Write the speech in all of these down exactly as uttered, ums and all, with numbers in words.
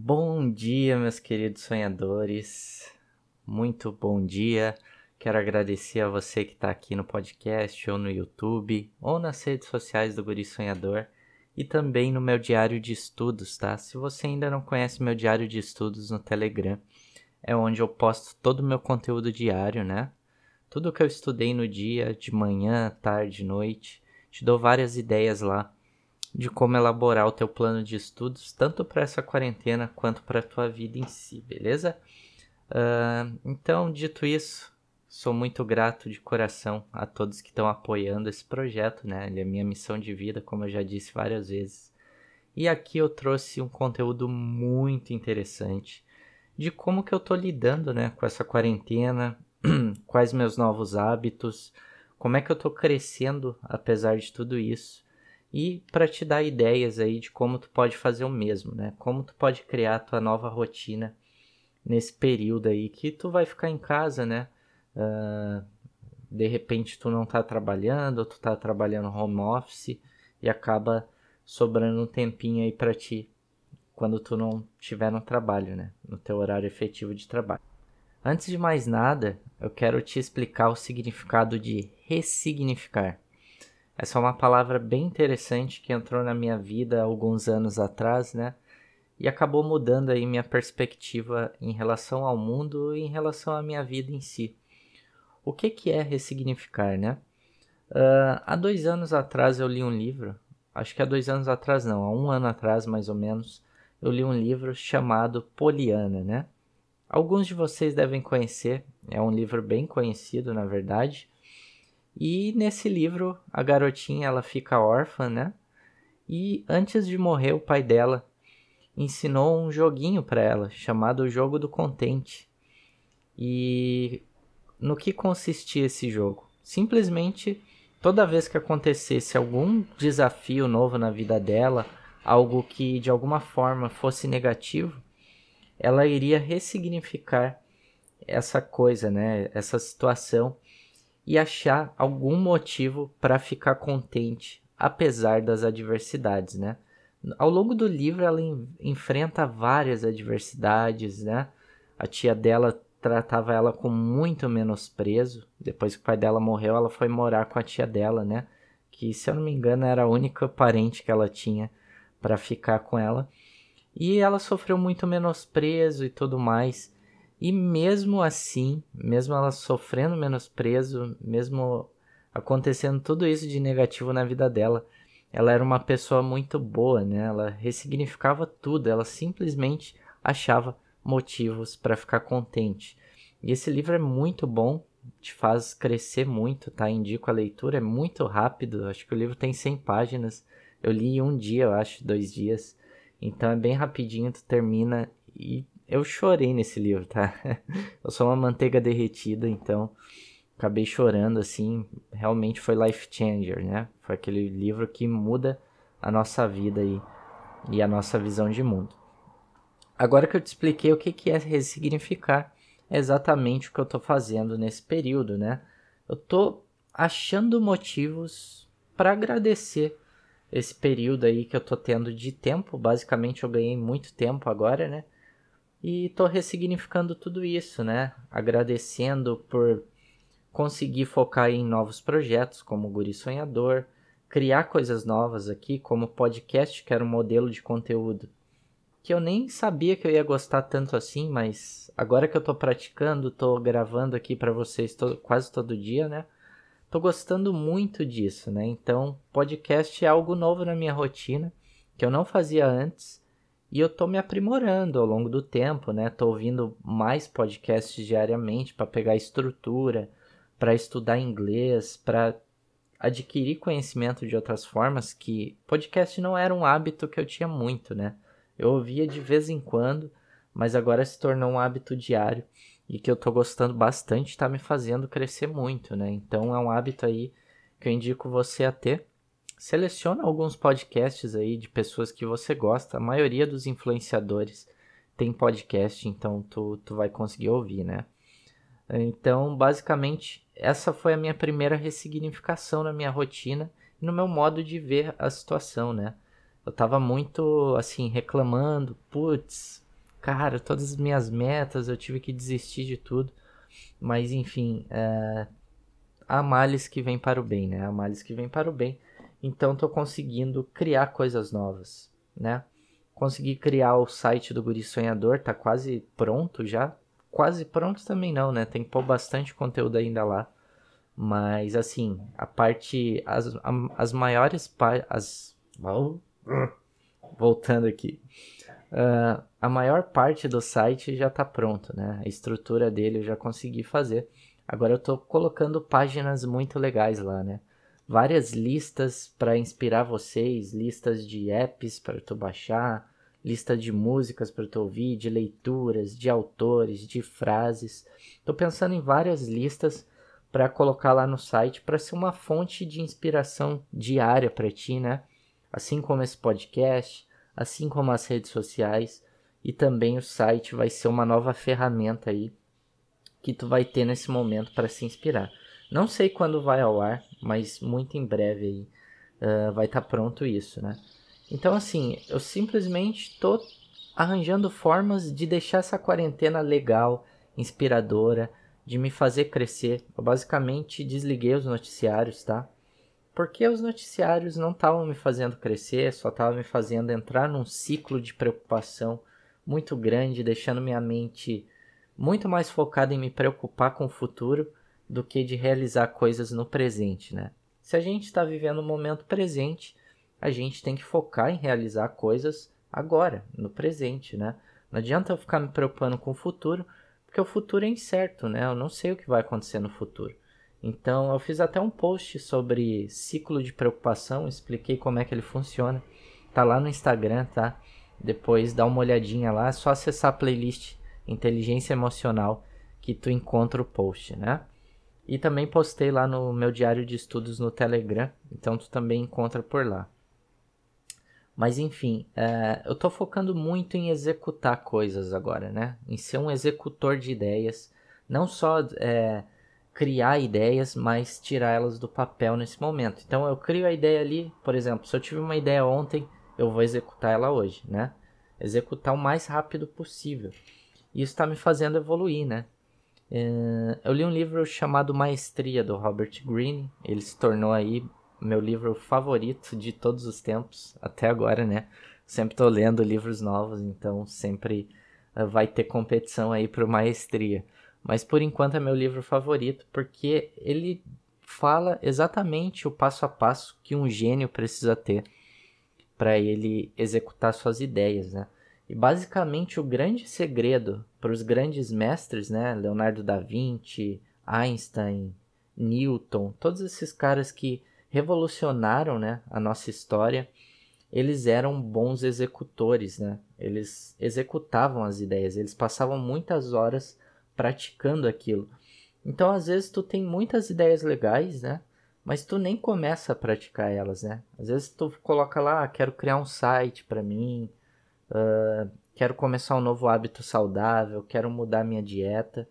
Bom dia, meus queridos sonhadores, muito bom dia. Quero agradecer a você que está aqui no podcast ou no YouTube ou nas redes sociais do Guri Sonhador e também no meu diário de estudos, tá? Se você ainda não conhece meu diário de estudos no Telegram, é onde eu posto todo o meu conteúdo diário, né? Tudo que eu estudei no dia, de manhã, tarde, noite, te dou várias ideias lá de como elaborar o teu plano de estudos, tanto para essa quarentena quanto para a tua vida em si, beleza? Uh, então, dito isso, sou muito grato de coração a todos que estão apoiando esse projeto, né? Ele é minha missão de vida, como eu já disse várias vezes. E aqui eu trouxe um conteúdo muito interessante de como que eu estou lidando, né, com essa quarentena, quais meus novos hábitos, como é que eu estou crescendo apesar de tudo isso. E para te dar ideias aí de como tu pode fazer o mesmo, né? Como tu pode criar a tua nova rotina nesse período aí que tu vai ficar em casa, né? Uh, de repente tu não tá trabalhando, ou tu tá trabalhando home office e acaba sobrando um tempinho aí para ti quando tu não tiver no trabalho, né? No teu horário efetivo de trabalho. Antes de mais nada, eu quero te explicar o significado de ressignificar. Essa é uma palavra bem interessante que entrou na minha vida alguns anos atrás, né? E acabou mudando aí minha perspectiva em relação ao mundo e em relação à minha vida em si. O que que é ressignificar, né? Uh, há dois anos atrás eu li um livro, acho que há dois anos atrás não, há um ano atrás mais ou menos, eu li um livro chamado Poliana, né? Alguns de vocês devem conhecer, é um livro bem conhecido na verdade. E nesse livro, a garotinha, ela fica órfã, né? E antes de morrer, o pai dela ensinou um joguinho para ela, chamado Jogo do Contente. E no que consistia esse jogo? Simplesmente, toda vez que acontecesse algum desafio novo na vida dela, algo que de alguma forma fosse negativo, ela iria ressignificar essa coisa, né? Essa situação. E achar algum motivo para ficar contente, apesar das adversidades, né? Ao longo do livro, ela en- enfrenta várias adversidades, né? A tia dela tratava ela com muito menosprezo. Depois que o pai dela morreu, ela foi morar com a tia dela, né? Que, se eu não me engano, era a única parente que ela tinha para ficar com ela. E ela sofreu muito menosprezo e tudo mais. E mesmo assim, mesmo ela sofrendo menosprezo, mesmo acontecendo tudo isso de negativo na vida dela, ela era uma pessoa muito boa, né? Ela ressignificava tudo, ela simplesmente achava motivos para ficar contente. E esse livro é muito bom, te faz crescer muito, tá? Indico a leitura, é muito rápido, acho que o livro tem cem páginas. Eu li em um dia, eu acho, dois dias. Então é bem rapidinho, tu termina e... Eu chorei nesse livro, tá? Eu sou uma manteiga derretida, então acabei chorando, assim. Realmente foi life changer, né? Foi aquele livro que muda a nossa vida e, e a nossa visão de mundo. Agora que eu te expliquei o que, que é ressignificar, é exatamente o que eu tô fazendo nesse período, né? Eu tô achando motivos para agradecer esse período aí que eu tô tendo de tempo. Basicamente, eu ganhei muito tempo agora, né? E tô ressignificando tudo isso, né? Agradecendo por conseguir focar em novos projetos, como o Guri Sonhador, criar coisas novas aqui, como o podcast, que era um modelo de conteúdo, que eu nem sabia que eu ia gostar tanto assim, mas agora que eu tô praticando, tô gravando aqui para vocês todo, quase todo dia, né? Tô gostando muito disso, né? Então, podcast é algo novo na minha rotina, que eu não fazia antes. E eu tô me aprimorando ao longo do tempo, né? Tô ouvindo mais podcasts diariamente para pegar estrutura, para estudar inglês, para adquirir conhecimento de outras formas, que podcast não era um hábito que eu tinha muito, né? Eu ouvia de vez em quando, mas agora se tornou um hábito diário e que eu tô gostando bastante, tá me fazendo crescer muito, né? Então é um hábito aí que eu indico você a ter. Seleciona alguns podcasts aí de pessoas que você gosta. A maioria dos influenciadores tem podcast, então tu, tu vai conseguir ouvir, né? Então, basicamente, essa foi a minha primeira ressignificação na minha rotina e no meu modo de ver a situação, né? Eu tava muito, assim, reclamando. Putz, cara, todas as minhas metas, eu tive que desistir de tudo. Mas enfim, é... há males que vêm para o bem, né? Há males que vêm para o bem. Então tô conseguindo criar coisas novas, né? Consegui criar o site do Guri Sonhador, tá quase pronto já. Quase pronto também não, né? Tem que pôr bastante conteúdo ainda lá. Mas assim, a parte, as, as maiores, as, voltando aqui, uh, a maior parte do site já tá pronto, né? A estrutura dele eu já consegui fazer. Agora eu tô colocando páginas muito legais lá, né? Várias listas para inspirar vocês, listas de apps para tu baixar, lista de músicas para tu ouvir, de leituras, de autores, de frases. Tô pensando em várias listas para colocar lá no site, para ser uma fonte de inspiração diária para ti, né? Assim como esse podcast, assim como as redes sociais, e também o site vai ser uma nova ferramenta aí que tu vai ter nesse momento para se inspirar. Não sei quando vai ao ar, mas muito em breve aí uh, vai estar pronto isso, né? Então assim, eu simplesmente estou arranjando formas de deixar essa quarentena legal, inspiradora, de me fazer crescer. Eu basicamente desliguei os noticiários, tá? Porque os noticiários não estavam me fazendo crescer, só estavam me fazendo entrar num ciclo de preocupação muito grande, deixando minha mente muito mais focada em me preocupar com o futuro do que de realizar coisas no presente, né? Se a gente está vivendo o momento presente, a gente tem que focar em realizar coisas agora, no presente, né? Não adianta eu ficar me preocupando com o futuro, porque o futuro é incerto, né? Eu não sei o que vai acontecer no futuro. Então, eu fiz até um post sobre ciclo de preocupação, expliquei como é que ele funciona. Tá lá no Instagram, tá? Depois dá uma olhadinha lá, é só acessar a playlist Inteligência Emocional que tu encontra o post, né? E também postei lá no meu diário de estudos no Telegram, então tu também encontra por lá. Mas enfim, é, eu tô focando muito em executar coisas agora, né? Em ser um executor de ideias. Não só é, criar ideias, mas tirar elas do papel nesse momento. Então eu crio a ideia ali, por exemplo, se eu tive uma ideia ontem, eu vou executar ela hoje, né? Executar o mais rápido possível. Isso tá me fazendo evoluir, né? É, eu li um livro chamado Maestria, do Robert Greene. Ele se tornou aí meu livro favorito de todos os tempos, até agora, né? Sempre tô lendo livros novos, então sempre uh, vai ter competição aí pro Maestria. Mas por enquanto é meu livro favorito, porque ele fala exatamente o passo a passo que um gênio precisa ter para ele executar suas ideias, né? E basicamente o grande segredo para os grandes mestres, né? Leonardo da Vinci, Einstein, Newton, todos esses caras que revolucionaram, né, a nossa história, eles eram bons executores, né? Eles executavam as ideias, eles passavam muitas horas praticando aquilo. Então, às vezes, tu tem muitas ideias legais, né? Mas tu nem começa a praticar elas, né? Às vezes, tu coloca lá, ah, quero criar um site para mim, uh, quero começar um novo hábito saudável, quero mudar minha dieta.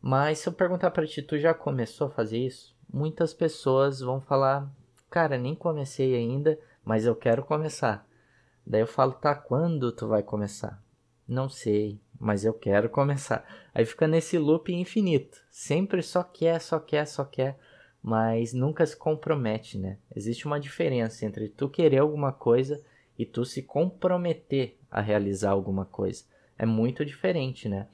Mas se eu perguntar para ti, tu já começou a fazer isso? Muitas pessoas vão falar, cara, nem comecei ainda, mas eu quero começar. Daí eu falo, tá, quando tu vai começar? Não sei, mas eu quero começar. Aí fica nesse loop infinito. Sempre só quer, só quer, só quer, mas nunca se compromete, né? Existe uma diferença entre tu querer alguma coisa e tu se comprometer a realizar alguma coisa. É muito diferente, né?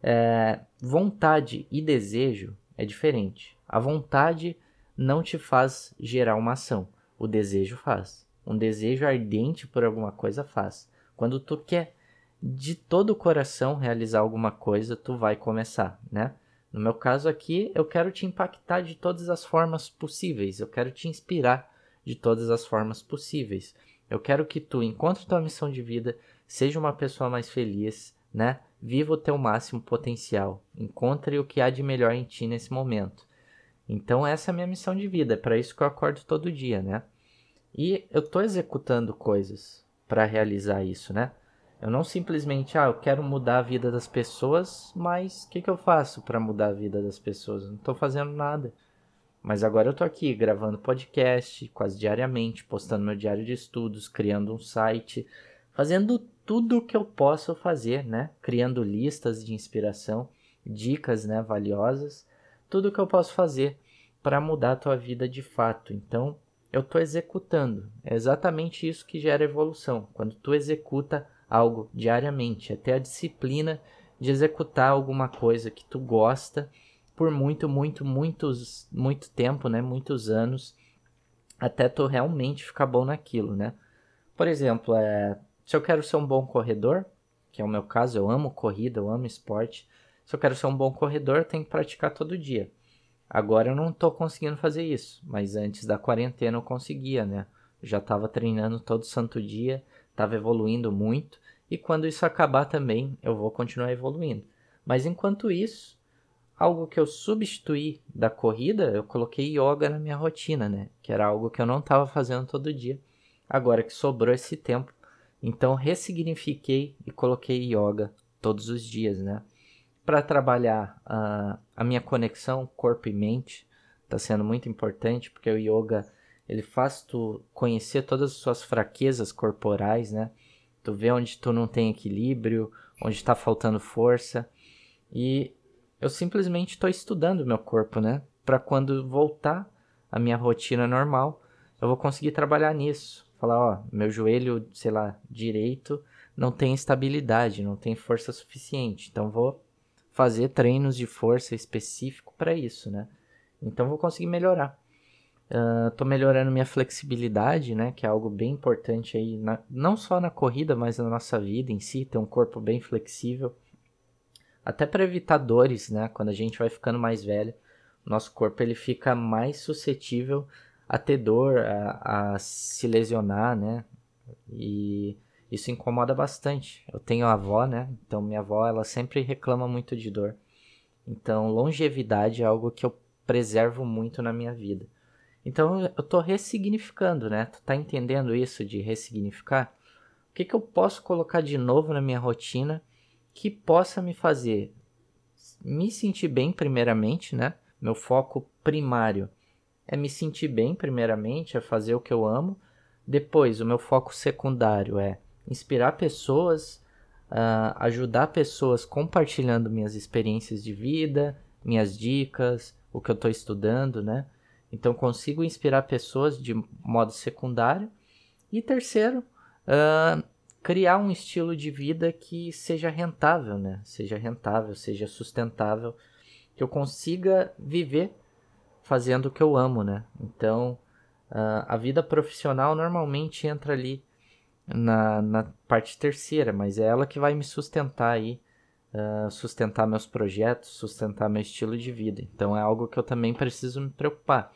É, vontade e desejo é diferente. A vontade não te faz gerar uma ação. O desejo faz. Um desejo ardente por alguma coisa faz. Quando tu quer de todo o coração realizar alguma coisa, tu vai começar, né? No meu caso aqui, eu quero te impactar de todas as formas possíveis. Eu quero te inspirar de todas as formas possíveis. Eu quero que tu encontre tua missão de vida, seja uma pessoa mais feliz, né? Viva o teu máximo potencial. Encontre o que há de melhor em ti nesse momento. Então essa é a minha missão de vida, é para isso que eu acordo todo dia, né? E eu estou executando coisas para realizar isso, né? Eu não simplesmente, ah, eu quero mudar a vida das pessoas, mas o que, que eu faço para mudar a vida das pessoas? Não estou fazendo nada. Mas agora eu estou aqui gravando podcast quase diariamente, postando meu diário de estudos, criando um site, fazendo tudo o que eu posso fazer, né? Criando listas de inspiração, dicas, né, valiosas, tudo o que eu posso fazer para mudar a tua vida de fato. Então, eu estou executando. É exatamente isso que gera evolução. Quando tu executa algo diariamente, até a disciplina de executar alguma coisa que tu gosta por muito, muito, muitos, muito tempo, né? Muitos anos, até tu realmente ficar bom naquilo, né? Por exemplo, é, se eu quero ser um bom corredor, que é o meu caso, eu amo corrida, eu amo esporte. Se eu quero ser um bom corredor, eu tenho que praticar todo dia. Agora eu não estou conseguindo fazer isso, mas antes da quarentena eu conseguia, né? Eu já estava treinando todo santo dia, estava evoluindo muito, e quando isso acabar também eu vou continuar evoluindo. Mas enquanto isso, algo que eu substituí da corrida, eu coloquei yoga na minha rotina, né? Que era algo que eu não estava fazendo todo dia. Agora que sobrou esse tempo, então ressignifiquei e coloquei yoga todos os dias, né? Para trabalhar uh, a minha conexão corpo e mente, está sendo muito importante, porque o yoga, ele faz tu conhecer todas as suas fraquezas corporais, né? Tu vê onde tu não tem equilíbrio, onde está faltando força. E eu simplesmente estou estudando o meu corpo, né? Para quando voltar a minha rotina normal, eu vou conseguir trabalhar nisso. Falar, ó, meu joelho, sei lá, direito, não tem estabilidade, não tem força suficiente, então vou fazer treinos de força específico para isso, né? Então vou conseguir melhorar. Uh, tô melhorando minha flexibilidade, né? Que é algo bem importante aí, na, não só na corrida, mas na nossa vida em si, ter um corpo bem flexível. Até para evitar dores, né? Quando a gente vai ficando mais velho, nosso corpo ele fica mais suscetível a ter dor, a, a se lesionar, né? E isso incomoda bastante. Eu tenho avó, né? Então, minha avó, ela sempre reclama muito de dor. Então, longevidade é algo que eu preservo muito na minha vida. Então, eu tô ressignificando, né? Tu tá entendendo isso de ressignificar? O que que eu posso colocar de novo na minha rotina que possa me fazer me sentir bem primeiramente, né? Meu foco primário é me sentir bem primeiramente, é fazer o que eu amo. Depois, o meu foco secundário é inspirar pessoas, uh, ajudar pessoas compartilhando minhas experiências de vida, minhas dicas, o que eu estou estudando, né? Então, consigo inspirar pessoas de modo secundário. E terceiro, uh, criar um estilo de vida que seja rentável, né? Seja rentável, seja sustentável, que eu consiga viver fazendo o que eu amo, né? Então, uh, a vida profissional normalmente entra ali Na, na parte terceira, mas é ela que vai me sustentar aí, uh, sustentar meus projetos, sustentar meu estilo de vida. Então é algo que eu também preciso me preocupar.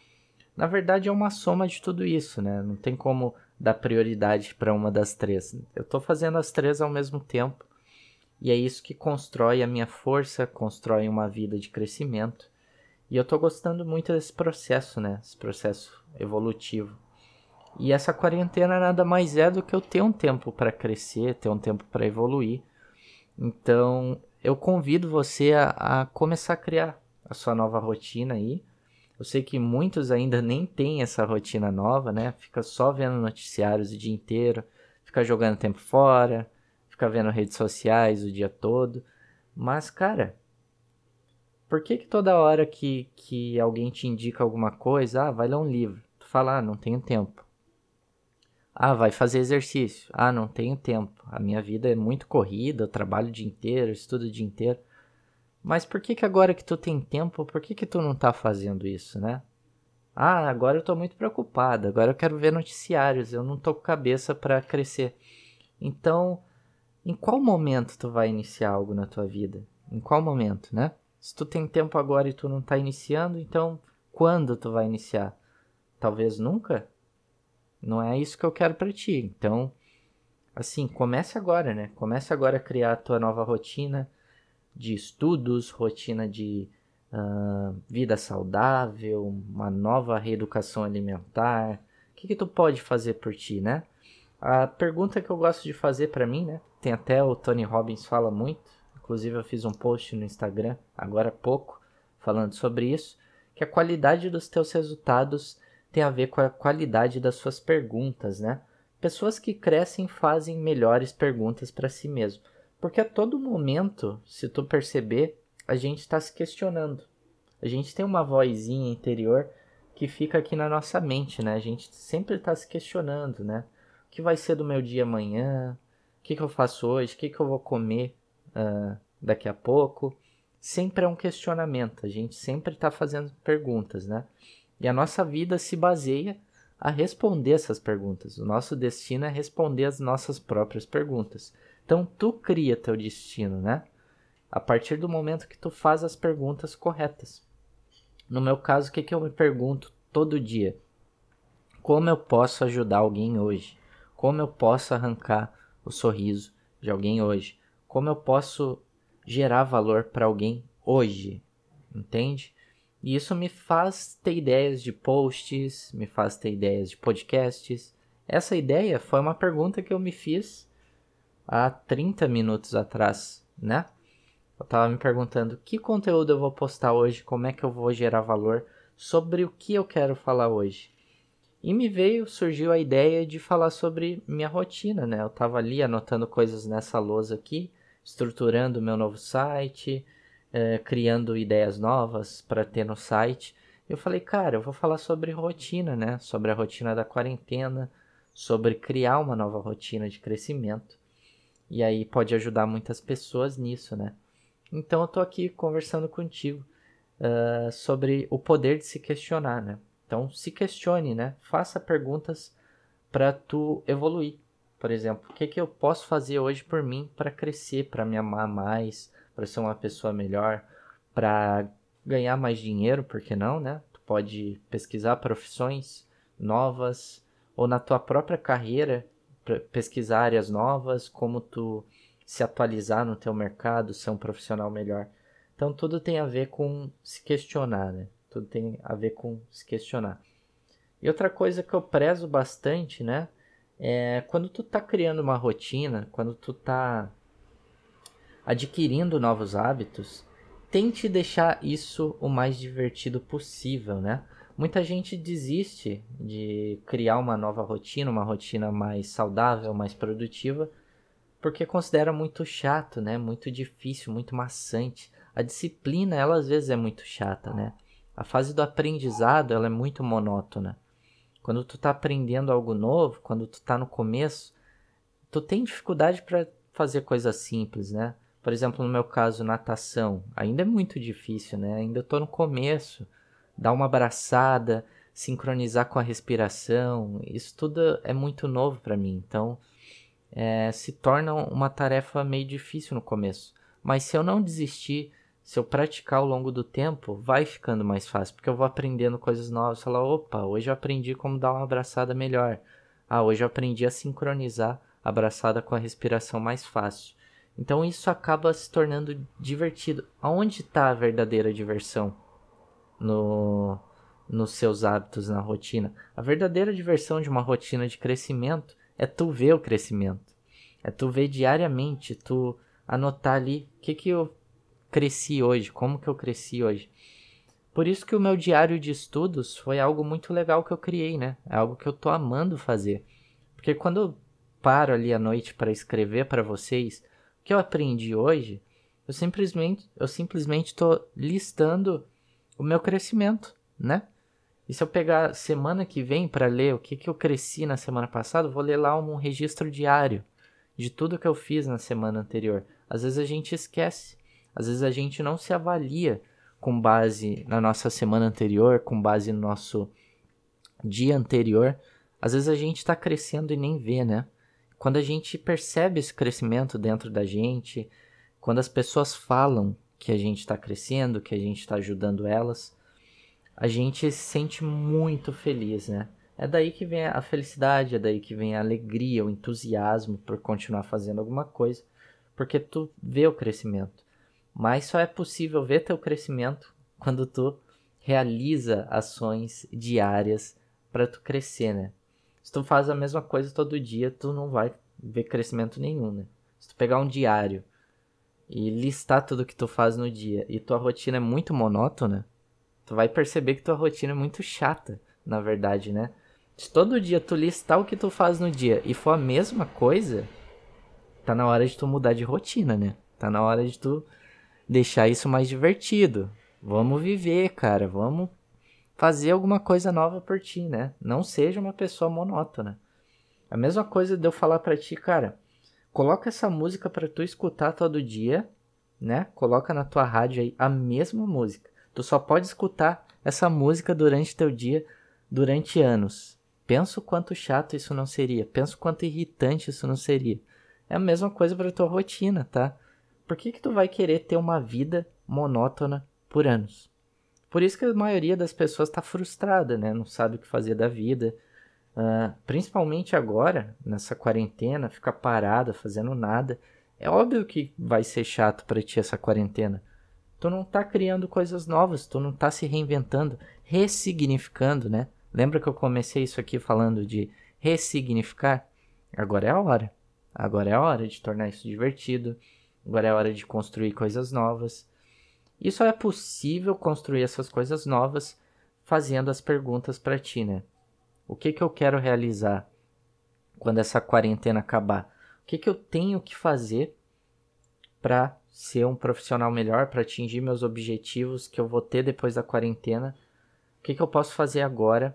Na verdade é uma soma de tudo isso, né? Não tem como dar prioridade para uma das três. Eu estou fazendo as três ao mesmo tempo e é isso que constrói a minha força, constrói uma vida de crescimento. E eu estou gostando muito desse processo, né? Esse processo evolutivo. E essa quarentena nada mais é do que eu ter um tempo para crescer, ter um tempo para evoluir. Então, eu convido você a, a começar a criar a sua nova rotina aí. Eu sei que muitos ainda nem têm essa rotina nova, né? Fica só vendo noticiários o dia inteiro, fica jogando tempo fora, fica vendo redes sociais o dia todo. Mas, cara, por que que toda hora que, que alguém te indica alguma coisa, ah, vai ler um livro, tu fala, ah, não tenho tempo. Ah, vai fazer exercício. Ah, não tenho tempo. A minha vida é muito corrida, eu trabalho o dia inteiro, eu estudo o dia inteiro. Mas por que que agora que tu tem tempo, por que que tu não tá fazendo isso, né? Ah, agora eu tô muito preocupada, agora eu quero ver noticiários, eu não tô com cabeça pra crescer. Então, em qual momento tu vai iniciar algo na tua vida? Em qual momento, né? Se tu tem tempo agora e tu não tá iniciando, então quando tu vai iniciar? Talvez nunca? Não é isso que eu quero para ti. Então, assim, comece agora, né? Comece agora a criar a tua nova rotina de estudos, rotina de uh, vida saudável, uma nova reeducação alimentar. O que que tu pode fazer por ti, né? A pergunta que eu gosto de fazer para mim, né? Tem até o Tony Robbins fala muito. Inclusive, eu fiz um post no Instagram, agora há pouco, falando sobre isso. Que a qualidade dos teus resultados tem a ver com a qualidade das suas perguntas, né? Pessoas que crescem fazem melhores perguntas para si mesmo. Porque a todo momento, se tu perceber, a gente está se questionando. A gente tem uma vozinha interior que fica aqui na nossa mente, né? A gente sempre está se questionando, né? O que vai ser do meu dia amanhã? O que, que eu faço hoje? O que, que eu vou comer uh, daqui a pouco? Sempre é um questionamento. A gente sempre está fazendo perguntas, né? E a nossa vida se baseia a responder essas perguntas. O nosso destino é responder as nossas próprias perguntas. Então, tu cria teu destino, né? A partir do momento que tu faz as perguntas corretas. No meu caso, o que, que eu me pergunto todo dia? Como eu posso ajudar alguém hoje? Como eu posso arrancar o sorriso de alguém hoje? Como eu posso gerar valor para alguém hoje? Entende? E isso me faz ter ideias de posts, me faz ter ideias de podcasts. Essa ideia foi uma pergunta que eu me fiz há trinta minutos atrás, né? Eu estava me perguntando que conteúdo eu vou postar hoje, como é que eu vou gerar valor, sobre o que eu quero falar hoje. E me veio, surgiu a ideia de falar sobre minha rotina, né? Eu estava ali anotando coisas nessa lousa aqui, estruturando o meu novo site, eh, criando ideias novas para ter no site. Eu falei, cara, eu vou falar sobre rotina, né? Sobre a rotina da quarentena, sobre criar uma nova rotina de crescimento. E aí pode ajudar muitas pessoas nisso, né? Então, eu tô aqui conversando contigo uh, sobre o poder de se questionar, né? Então, se questione, né? Faça perguntas para tu evoluir. Por exemplo, o que, que eu posso fazer hoje por mim para crescer, para me amar mais, para ser uma pessoa melhor, para ganhar mais dinheiro, por que não, né? Tu pode pesquisar profissões novas ou na tua própria carreira, pesquisar áreas novas, como tu se atualizar no teu mercado, ser um profissional melhor. Então, tudo tem a ver com se questionar, né? Tudo tem a ver com se questionar. E outra coisa que eu prezo bastante, né? É quando tu tá criando uma rotina, quando tu tá adquirindo novos hábitos, tente deixar isso o mais divertido possível, né? Muita gente desiste de criar uma nova rotina, uma rotina mais saudável, mais produtiva, porque considera muito chato, né? Muito difícil, muito maçante. A disciplina, ela às vezes é muito chata, né? A fase do aprendizado, ela é muito monótona. Quando tu tá aprendendo algo novo, quando tu tá no começo, tu tem dificuldade para fazer coisas simples, né? Por exemplo, no meu caso, natação. Ainda é muito difícil, né? Ainda eu tô no começo. Dar uma abraçada, sincronizar com a respiração, isso tudo é muito novo para mim, então... É, se torna uma tarefa meio difícil no começo. Mas se eu não desistir, se eu praticar ao longo do tempo, vai ficando mais fácil. Porque eu vou aprendendo coisas novas. Falar, opa, hoje eu aprendi como dar uma abraçada melhor. Ah, hoje eu aprendi a sincronizar a abraçada com a respiração mais fácil. Então isso acaba se tornando divertido. Aonde está a verdadeira diversão? No, nos seus hábitos, na rotina. A verdadeira diversão de uma rotina de crescimento é tu ver o crescimento, é tu ver diariamente, tu anotar ali o que, que eu cresci hoje, como que eu cresci hoje. Por isso que o meu diário de estudos foi algo muito legal que eu criei, né? É algo que eu tô amando fazer. Porque quando eu paro ali à noite para escrever para vocês o que eu aprendi hoje, eu simplesmente, eu simplesmente tô listando o meu crescimento, né? E se eu pegar semana que vem para ler o que, que eu cresci na semana passada, eu vou ler lá um registro diário de tudo que eu fiz na semana anterior. Às vezes a gente esquece, às vezes a gente não se avalia com base na nossa semana anterior, com base no nosso dia anterior. Às vezes a gente está crescendo e nem vê, né? Quando a gente percebe esse crescimento dentro da gente, quando as pessoas falam que a gente está crescendo, que a gente está ajudando elas, a gente se sente muito feliz, né? É daí que vem a felicidade, é daí que vem a alegria, o entusiasmo por continuar fazendo alguma coisa, porque tu vê o crescimento. Mas só é possível ver teu crescimento quando tu realiza ações diárias para tu crescer, né? Se tu faz a mesma coisa todo dia, tu não vai ver crescimento nenhum, né? Se tu pegar um diário e listar tudo que tu faz no dia e tua rotina é muito monótona, tu vai perceber que tua rotina é muito chata, na verdade, né? Se todo dia tu listar o que tu faz no dia e for a mesma coisa, tá na hora de tu mudar de rotina, né? Tá na hora de tu deixar isso mais divertido. Vamos viver, cara. Vamos fazer alguma coisa nova por ti, né? Não seja uma pessoa monótona. A mesma coisa de eu falar pra ti, cara, coloca essa música pra tu escutar todo dia, né? Coloca na tua rádio aí a mesma música. Tu só pode escutar essa música durante teu dia, durante anos. Pensa o quanto chato isso não seria. Pensa o quanto irritante isso não seria. É a mesma coisa pra tua rotina, tá? Por que que tu vai querer ter uma vida monótona por anos? Por isso que a maioria das pessoas tá frustrada, né? Não sabe o que fazer da vida. Uh, principalmente agora, nessa quarentena, ficar parada, fazendo nada. É óbvio que vai ser chato pra ti essa quarentena. Tu não tá criando coisas novas, tu não tá se reinventando, ressignificando, né? Lembra que eu comecei isso aqui falando de ressignificar? Agora é a hora. Agora é a hora de tornar isso divertido. Agora é a hora de construir coisas novas. E só é possível construir essas coisas novas fazendo as perguntas pra ti, né? O que que eu quero realizar quando essa quarentena acabar? O que que eu tenho que fazer pra ser um profissional melhor, pra atingir meus objetivos que eu vou ter depois da quarentena? O que que eu posso fazer agora?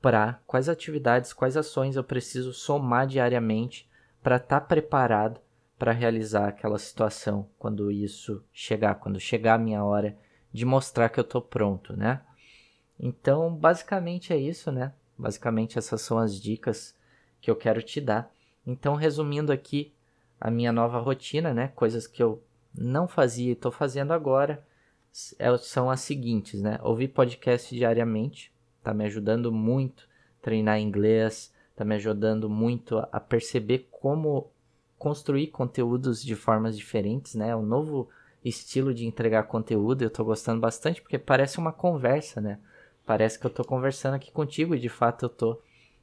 Pra quais atividades, quais ações eu preciso somar diariamente pra estar preparado para realizar aquela situação quando isso chegar, quando chegar a minha hora de mostrar que eu tô pronto, né? Então, basicamente é isso, né? Basicamente essas são as dicas que eu quero te dar. Então, resumindo aqui a minha nova rotina, né? Coisas que eu não fazia e tô fazendo agora são as seguintes, né? Ouvir podcast diariamente, tá me ajudando muito a treinar inglês, tá me ajudando muito a perceber como construir conteúdos de formas diferentes, né? Um novo estilo de entregar conteúdo, eu tô gostando bastante, porque parece uma conversa, né? Parece que eu tô conversando aqui contigo e de fato eu tô.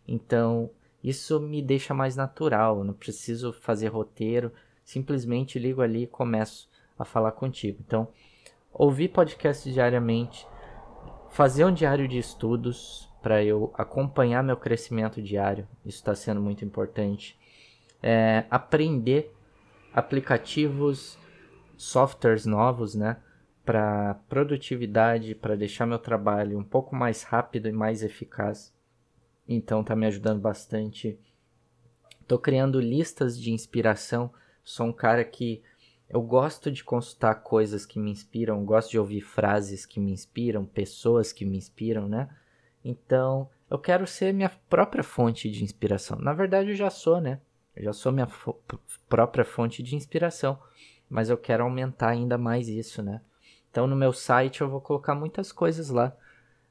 Então, isso me deixa mais natural, eu não preciso fazer roteiro, simplesmente ligo ali e começo a falar contigo. Então, ouvir podcast diariamente, fazer um diário de estudos para eu acompanhar meu crescimento diário, isso tá sendo muito importante. É, aprender aplicativos, softwares novos, né, para produtividade, para deixar meu trabalho um pouco mais rápido e mais eficaz. Então tá me ajudando bastante. Tô criando listas de inspiração. Sou um cara que eu gosto de consultar coisas que me inspiram, gosto de ouvir frases que me inspiram, pessoas que me inspiram, né? Então eu quero ser minha própria fonte de inspiração. Na verdade eu já sou, né? Eu já sou minha fo- própria fonte de inspiração, mas eu quero aumentar ainda mais isso, né? Então no meu site eu vou colocar muitas coisas lá.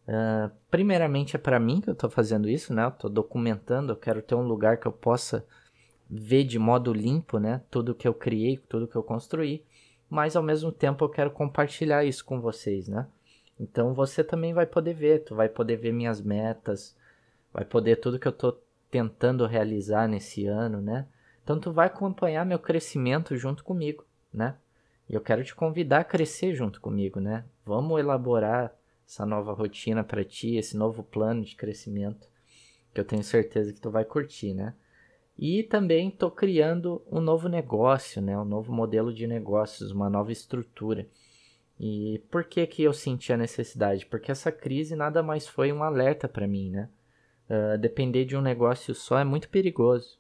Uh, primeiramente é para mim que eu estou fazendo isso, né? Eu estou documentando, eu quero ter um lugar que eu possa ver de modo limpo, né? Tudo que eu criei, tudo que eu construí, mas ao mesmo tempo eu quero compartilhar isso com vocês, né? Então você também vai poder ver, tu vai poder ver minhas metas, vai poder tudo que eu estou tentando realizar nesse ano, né? Então tu vai acompanhar meu crescimento junto comigo, né? E eu quero te convidar a crescer junto comigo, né? Vamos elaborar essa nova rotina para ti, esse novo plano de crescimento, que eu tenho certeza que tu vai curtir, né? E também tô criando um novo negócio, né? Um novo modelo de negócios, uma nova estrutura. E por que que eu senti a necessidade? Porque essa crise nada mais foi um alerta para mim, né? Uh, depender de um negócio só é muito perigoso,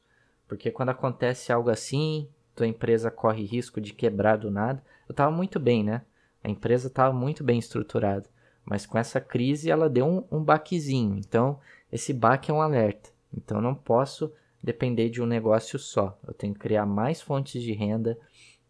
porque quando acontece algo assim, tua empresa corre risco de quebrar do nada. Eu estava muito bem, né? A empresa estava muito bem estruturada, mas com essa crise ela deu um, um baquezinho, então esse baque é um alerta. Então eu não posso depender de um negócio só, eu tenho que criar mais fontes de renda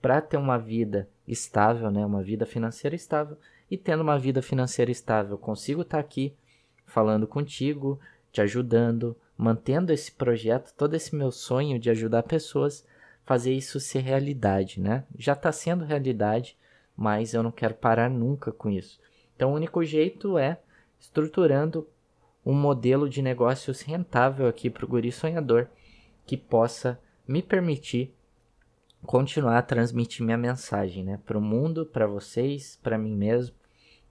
para ter uma vida estável, né? Uma vida financeira estável, e tendo uma vida financeira estável, eu consigo estar aqui falando contigo, te ajudando, mantendo esse projeto, todo esse meu sonho de ajudar pessoas, fazer isso ser realidade, né? Já está sendo realidade, mas eu não quero parar nunca com isso. Então o único jeito é estruturando um modelo de negócios rentável aqui para o Guri Sonhador, que possa me permitir continuar a transmitir minha mensagem, né? Para o mundo, para vocês, para mim mesmo,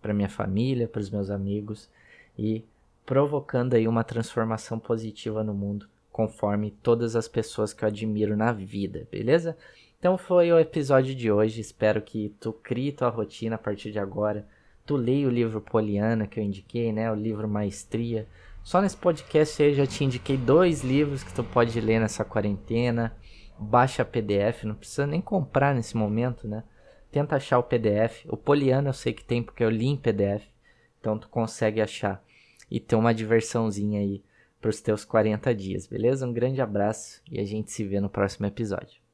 para minha família, para os meus amigos e provocando aí uma transformação positiva no mundo, conforme todas as pessoas que eu admiro na vida, beleza? Então foi o episódio de hoje, espero que tu crie tua rotina a partir de agora, tu leia o livro Poliana que eu indiquei, né? O livro Maestria. Só nesse podcast eu já te indiquei dois livros que tu pode ler nessa quarentena, baixa P D F, não precisa nem comprar nesse momento, né? Tenta achar o P D F, o Poliana eu sei que tem porque eu li em P D F, então tu consegue achar e ter uma diversãozinha aí para os teus quarenta dias, beleza? Um grande abraço e a gente se vê no próximo episódio.